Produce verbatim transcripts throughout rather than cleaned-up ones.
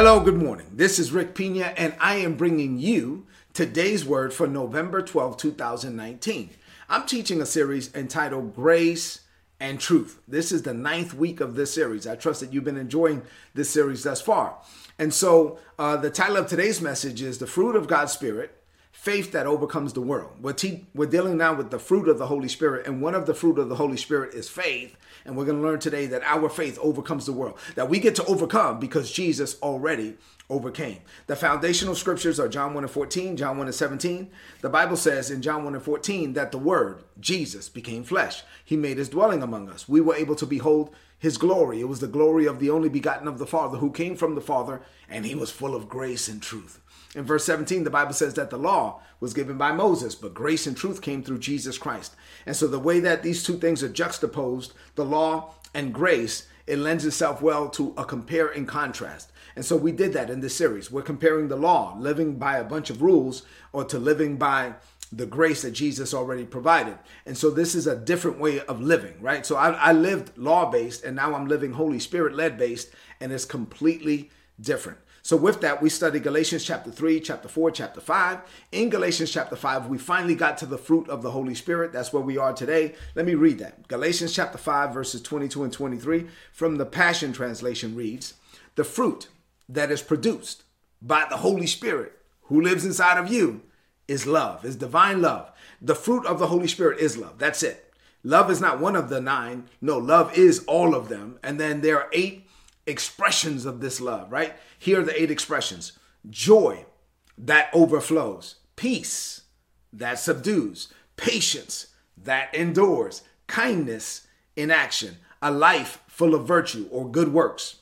Hello, good morning. This is Rick Pina, and I am bringing you today's word for November twelfth, two thousand nineteen. I'm teaching a series entitled Grace and Truth. This is the ninth week of this series. I trust that you've been enjoying this series thus far. And so uh, the title of today's message is The Fruit of God's Spirit, Faith That Overcomes the World. We're, te- we're dealing now with the fruit of the Holy Spirit, and one of the fruit of the Holy Spirit is faith. And we're going to learn today that our faith overcomes the world, that we get to overcome because Jesus already overcame. The foundational scriptures are John one and fourteen, John one and seventeen. The Bible says in John one and fourteen that the Word, Jesus, became flesh. He made his dwelling among us. We were able to behold his glory. It was the glory of the only begotten of the Father, who came from the Father, and he was full of grace and truth. In verse seventeen, the Bible says that the law was given by Moses, but grace and truth came through Jesus Christ. And so the way that these two things are juxtaposed, the law and grace, it lends itself well to a compare and contrast. And so we did that in this series. We're comparing the law, living by a bunch of rules, or to living by the grace that Jesus already provided. And so this is a different way of living, right? So I, I lived law-based, and now I'm living Holy Spirit-led based, and it's completely different. So with that, we studied Galatians chapter three, chapter four, chapter five. In Galatians chapter five, we finally got to the fruit of the Holy Spirit. That's where we are today. Let me read that. Galatians chapter five, verses twenty-two and twenty-three from the Passion Translation reads, "The fruit that is produced by the Holy Spirit who lives inside of you is love," is divine love. The fruit of the Holy Spirit is love. That's it. Love is not one of the nine. No, love is all of them. And then there are eight expressions of this love, right? Here are the eight expressions. Joy, that overflows. Peace, that subdues. Patience, that endures. Kindness in action. A life full of virtue or good works.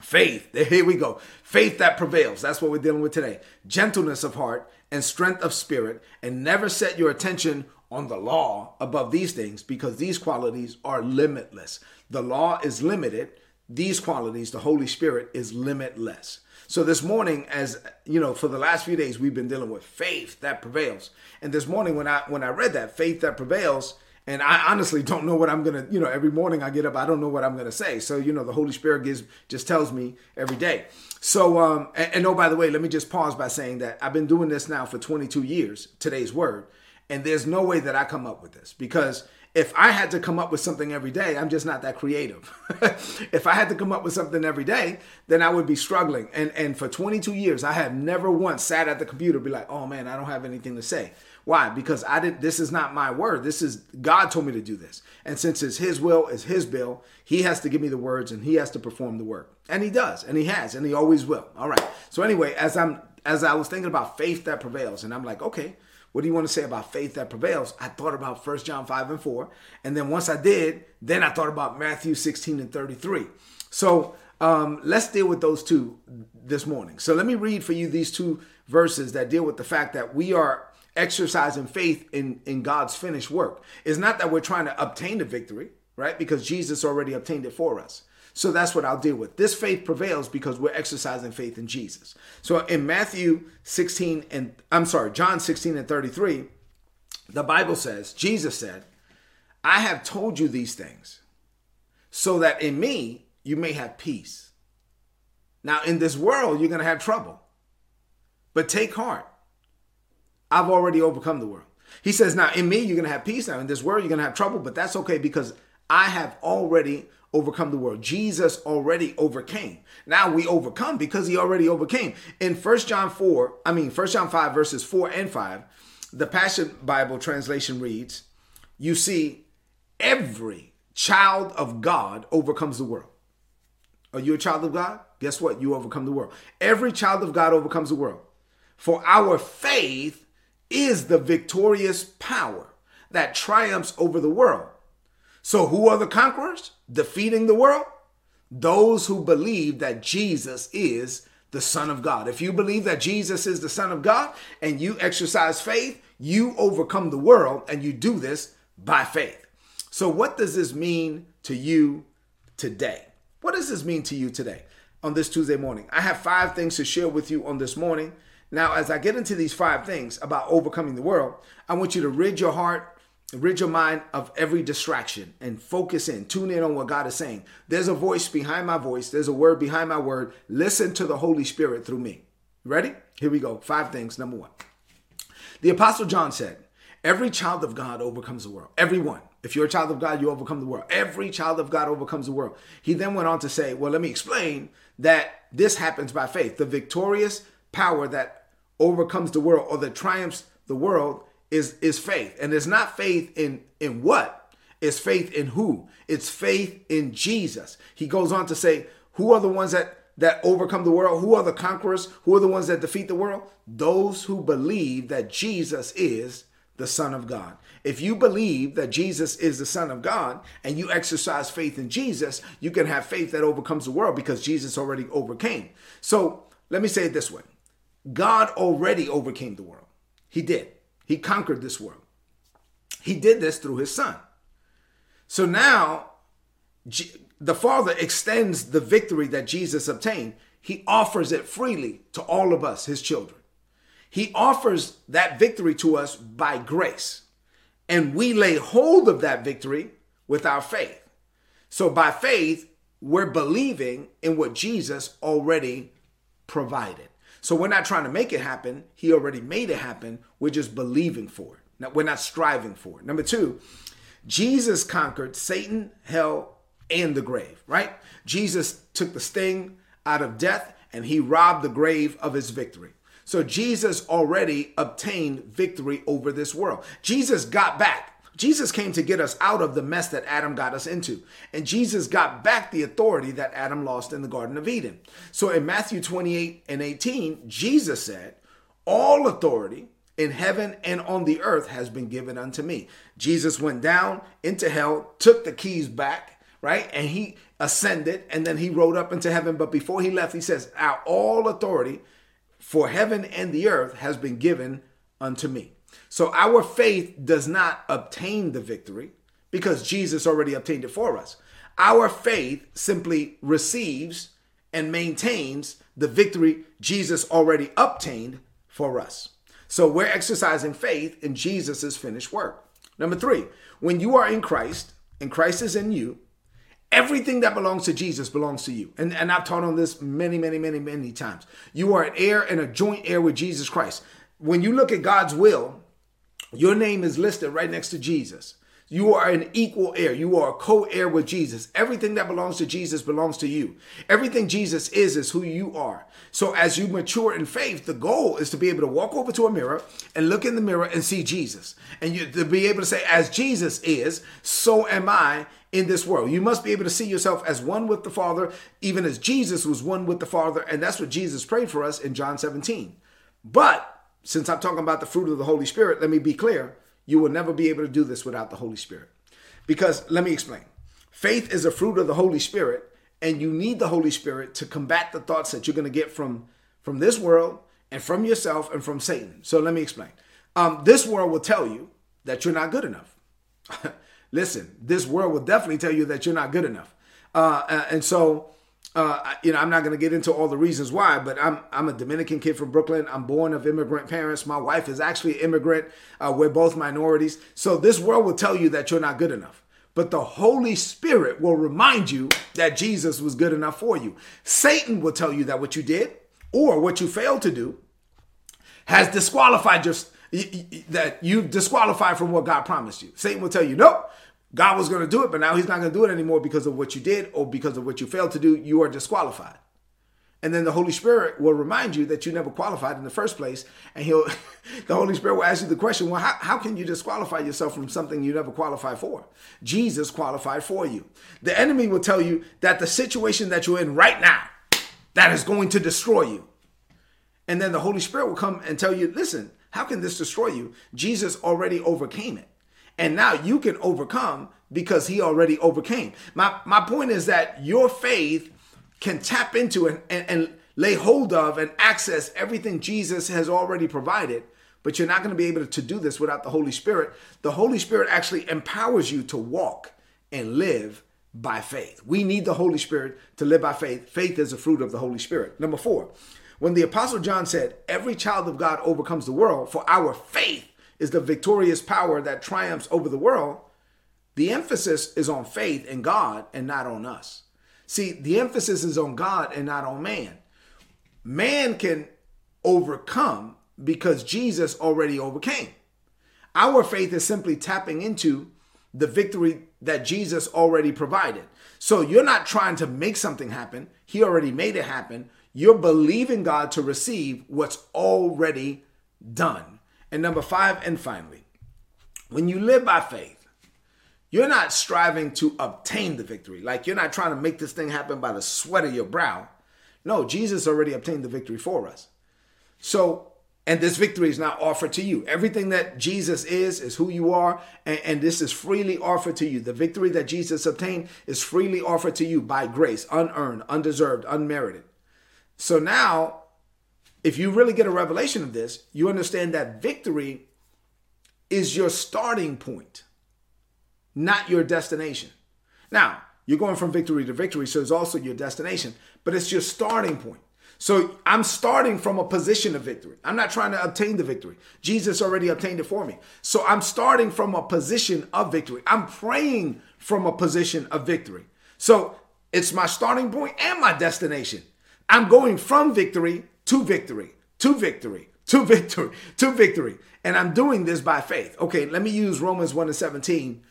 Faith, here we go. Faith that prevails. That's what we're dealing with today. Gentleness of heart and strength of spirit. And never set your attention on the law above these things, because these qualities are limitless. The law is limited. These qualities, the Holy Spirit, is limitless. So this morning, as you know, for the last few days, we've been dealing with faith that prevails. And this morning when I when I read that, faith that prevails, and I honestly don't know what I'm going to, you know, every morning I get up, I don't know what I'm going to say. So, you know, the Holy Spirit gives, just tells me every day. So, um, and, and oh, by the way, let me just pause by saying that I've been doing this now for twenty-two years, today's word, and there's no way that I come up with this, because if I had to come up with something every day, I'm just not that creative. If I had to come up with something every day, then I would be struggling. And and for twenty-two years, I have never once sat at the computer and be like, oh man, I don't have anything to say. Why? Because I did. This is not my word. This is, God told me to do this. And since it's his will, it's his bill, he has to give me the words and he has to perform the work. And he does, and he has, and he always will. All right. So anyway, as I'm as I was thinking about faith that prevails, and I'm like, okay, what do you want to say about faith that prevails? I thought about First John five and four. And then once I did, then I thought about Matthew sixteen and thirty-three. So um, let's deal with those two this morning. So let me read for you these two verses that deal with the fact that we are exercising faith in, in God's finished work. It's not that we're trying to obtain a victory, right? Because Jesus already obtained it for us. So that's what I'll deal with. This faith prevails because we're exercising faith in Jesus. So in Matthew sixteen and I'm sorry, John sixteen and thirty-three, the Bible says, Jesus said, "I have told you these things so that in me, you may have peace. Now in this world, you're going to have trouble, but take heart. I've already overcome the world." He says, now in me, you're going to have peace. Now in this world, you're going to have trouble, but that's okay, because I have already overcome the world. Jesus already overcame. Now we overcome because he already overcame. In First John four, I mean, First John five, verses four and five, the Passion Bible translation reads, "You see, every child of God overcomes the world." Are you a child of God? Guess what? You overcome the world. Every child of God overcomes the world. "For our faith is the victorious power that triumphs over the world. So who are the conquerors defeating the world? Those who believe that Jesus is the Son of God." If you believe that Jesus is the Son of God and you exercise faith, you overcome the world, and you do this by faith. So what does this mean to you today? What does this mean to you today on this Tuesday morning? I have five things to share with you on this morning. Now, as I get into these five things about overcoming the world, I want you to rid your heart Rid your mind of every distraction and focus in. Tune in on what God is saying. There's a voice behind my voice. There's a word behind my word. Listen to the Holy Spirit through me. Ready? Here we go. Five things. Number one, the Apostle John said, every child of God overcomes the world. Everyone. If you're a child of God, you overcome the world. Every child of God overcomes the world. He then went on to say, well, let me explain that this happens by faith. The victorious power that overcomes the world or that triumphs the world is, is faith. And it's not faith in, in what? It's faith in who? It's faith in Jesus. He goes on to say, who are the ones that, that overcome the world? Who are the conquerors? Who are the ones that defeat the world? Those who believe that Jesus is the Son of God. If you believe that Jesus is the Son of God and you exercise faith in Jesus, you can have faith that overcomes the world because Jesus already overcame. So let me say it this way. God already overcame the world. He did. He conquered this world. He did this through his Son. So now the Father extends the victory that Jesus obtained. He offers it freely to all of us, his children. He offers that victory to us by grace. And we lay hold of that victory with our faith. So by faith, we're believing in what Jesus already provided. So we're not trying to make it happen. He already made it happen. We're just believing for it. Now, we're not striving for it. Number two, Jesus conquered Satan, hell, and the grave, right? Jesus took the sting out of death and he robbed the grave of his victory. So Jesus already obtained victory over this world. Jesus got back. Jesus came to get us out of the mess that Adam got us into. And Jesus got back the authority that Adam lost in the Garden of Eden. So in Matthew twenty-eight and eighteen, Jesus said, all authority in heaven and on the earth has been given unto me. Jesus went down into hell, took the keys back, right? And he ascended and then he rode up into heaven. But before he left, he says, our all authority for heaven and the earth has been given unto me. So our faith does not obtain the victory because Jesus already obtained it for us. Our faith simply receives and maintains the victory Jesus already obtained for us. So we're exercising faith in Jesus's finished work. Number three, when you are in Christ and Christ is in you, everything that belongs to Jesus belongs to you. And, and I've taught on this many, many, many, many times. You are an heir and a joint heir with Jesus Christ. When you look at God's will, your name is listed right next to Jesus. You are an equal heir. You are a co-heir with Jesus. Everything that belongs to Jesus belongs to you. Everything Jesus is, is who you are. So as you mature in faith, the goal is to be able to walk over to a mirror and look in the mirror and see Jesus. And you, to be able to say, as Jesus is, so am I in this world. You must be able to see yourself as one with the Father, even as Jesus was one with the Father. And that's what Jesus prayed for us in John seventeen. But since I'm talking about the fruit of the Holy Spirit, let me be clear. You will never be able to do this without the Holy Spirit. Because let me explain. Faith is a fruit of the Holy Spirit, and you need the Holy Spirit to combat the thoughts that you're going to get from, from this world and from yourself and from Satan. So let me explain. Um, this world will tell you that you're not good enough. Listen, this world will definitely tell you that you're not good enough. Uh, and so... Uh, you know, I'm not going to get into all the reasons why, but I'm I'm a Dominican kid from Brooklyn. I'm born of immigrant parents. My wife is actually an immigrant. Uh, we're both minorities. So this world will tell you that you're not good enough. But the Holy Spirit will remind you that Jesus was good enough for you. Satan will tell you that what you did or what you failed to do has disqualified your, that you've disqualified from what God promised you. Satan will tell you, nope. God was going to do it, but now he's not going to do it anymore because of what you did or because of what you failed to do. You are disqualified. And then the Holy Spirit will remind you that you never qualified in the first place. And he'll, the Holy Spirit will ask you the question, well, how, how can you disqualify yourself from something you never qualified for? Jesus qualified for you. The enemy will tell you that the situation that you're in right now, that is going to destroy you. And then the Holy Spirit will come and tell you, listen, how can this destroy you? Jesus already overcame it. And now you can overcome because he already overcame. My my point is that your faith can tap into and, and, and lay hold of and access everything Jesus has already provided. But you're not going to be able to do this without the Holy Spirit. The Holy Spirit actually empowers you to walk and live by faith. We need the Holy Spirit to live by faith. Faith is a fruit of the Holy Spirit. Number four, when the Apostle John said, every child of God overcomes the world, for our faith is the victorious power that triumphs over the world, the emphasis is on faith in God and not on us. See, the emphasis is on God and not on man. Man can overcome because Jesus already overcame. Our faith is simply tapping into the victory that Jesus already provided. So you're not trying to make something happen. He already made it happen. You're believing God to receive what's already done. And number five, and finally, when you live by faith, you're not striving to obtain the victory. Like, you're not trying to make this thing happen by the sweat of your brow. No, Jesus already obtained the victory for us. So, and this victory is now offered to you. Everything that Jesus is, is who you are. And, and this is freely offered to you. The victory that Jesus obtained is freely offered to you by grace, unearned, undeserved, unmerited. So now, if you really get a revelation of this, you understand that victory is your starting point, not your destination. Now, you're going from victory to victory, so it's also your destination, but it's your starting point. So I'm starting from a position of victory. I'm not trying to obtain the victory. Jesus already obtained it for me. So I'm starting from a position of victory. I'm praying from a position of victory. So it's my starting point and my destination. I'm going from victory to victory, to victory, to victory, to victory. And I'm doing this by faith. Okay, let me use Romans one and seventeen.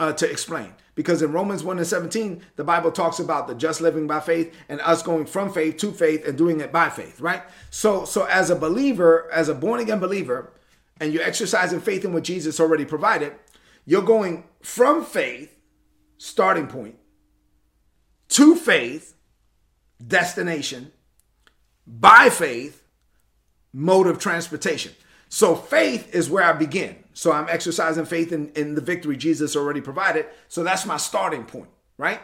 Uh, to explain, because in Romans one and seventeen, the Bible talks about the just living by faith and us going from faith to faith and doing it by faith, right? So, so as a believer, as a born again believer, and you're exercising faith in what Jesus already provided, you're going from faith, starting point, to faith, destination, by faith, mode of transportation. So faith is where I begin. So I'm exercising faith in, in the victory Jesus already provided. So that's my starting point, right?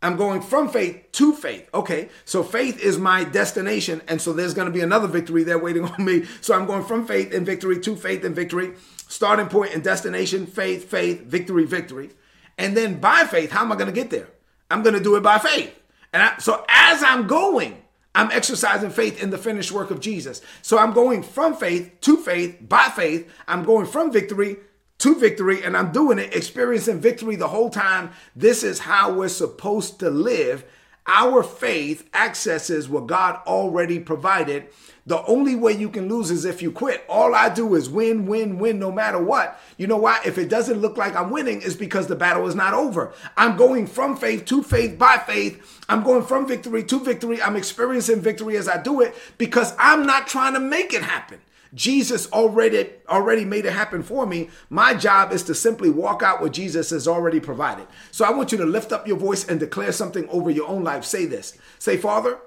I'm going from faith to faith. Okay, so faith is my destination. And so there's going to be another victory there waiting on me. So I'm going from faith and victory to faith and victory. Starting point and destination, faith, faith, victory, victory. And then by faith, how am I going to get there? I'm going to do it by faith. And I, so as I'm going, I'm exercising faith in the finished work of Jesus. So I'm going from faith to faith by faith. I'm going from victory to victory, and I'm doing it, experiencing victory the whole time. This is how we're supposed to live. Our faith accesses what God already provided. The only way you can lose is if you quit. All I do is win, win, win, no matter what. You know why? If it doesn't look like I'm winning, it's because the battle is not over. I'm going from faith to faith by faith. I'm going from victory to victory. I'm experiencing victory as I do it because I'm not trying to make it happen. Jesus already already made it happen for me. My job is to simply walk out what Jesus has already provided. So I want you to lift up your voice and declare something over your own life. Say this. Say, Father,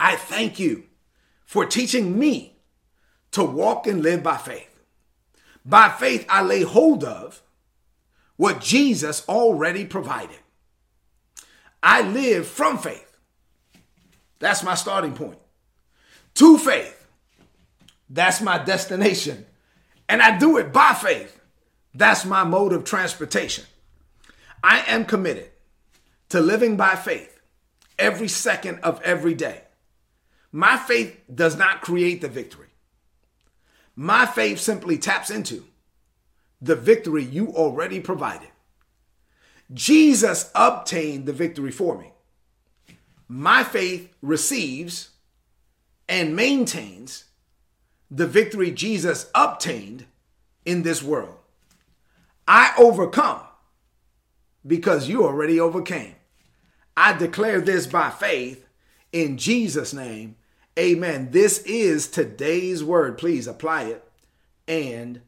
I thank you for teaching me to walk and live by faith. By faith, I lay hold of what Jesus already provided. I live from faith. That's my starting point. To faith. That's my destination. And I do it by faith. That's my mode of transportation. I am committed to living by faith every second of every day. My faith does not create the victory. My faith simply taps into the victory you already provided. Jesus obtained the victory for me. My faith receives and maintains the victory Jesus obtained in this world. I overcome because you already overcame. I declare this by faith in Jesus' name. Amen. This is today's word. Please apply it and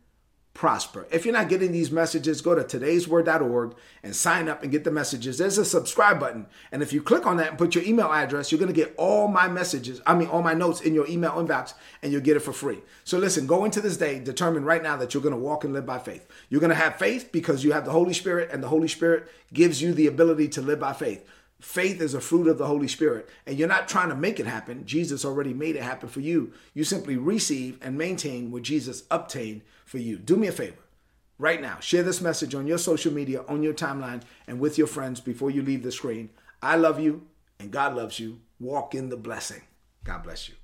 prosper. If you're not getting these messages, go to todays word dot org and sign up and get the messages. There's a subscribe button. And if you click on that and put your email address, you're going to get all my messages, I mean, all my notes in your email inbox, and you'll get it for free. So listen, go into this day, determine right now that you're going to walk and live by faith. You're going to have faith because you have the Holy Spirit, and the Holy Spirit gives you the ability to live by faith. Faith is a fruit of the Holy Spirit, and you're not trying to make it happen. Jesus already made it happen for you. You simply receive and maintain what Jesus obtained for you. Do me a favor right now. Share this message on your social media, on your timeline, and with your friends before you leave the screen. I love you, and God loves you. Walk in the blessing. God bless you.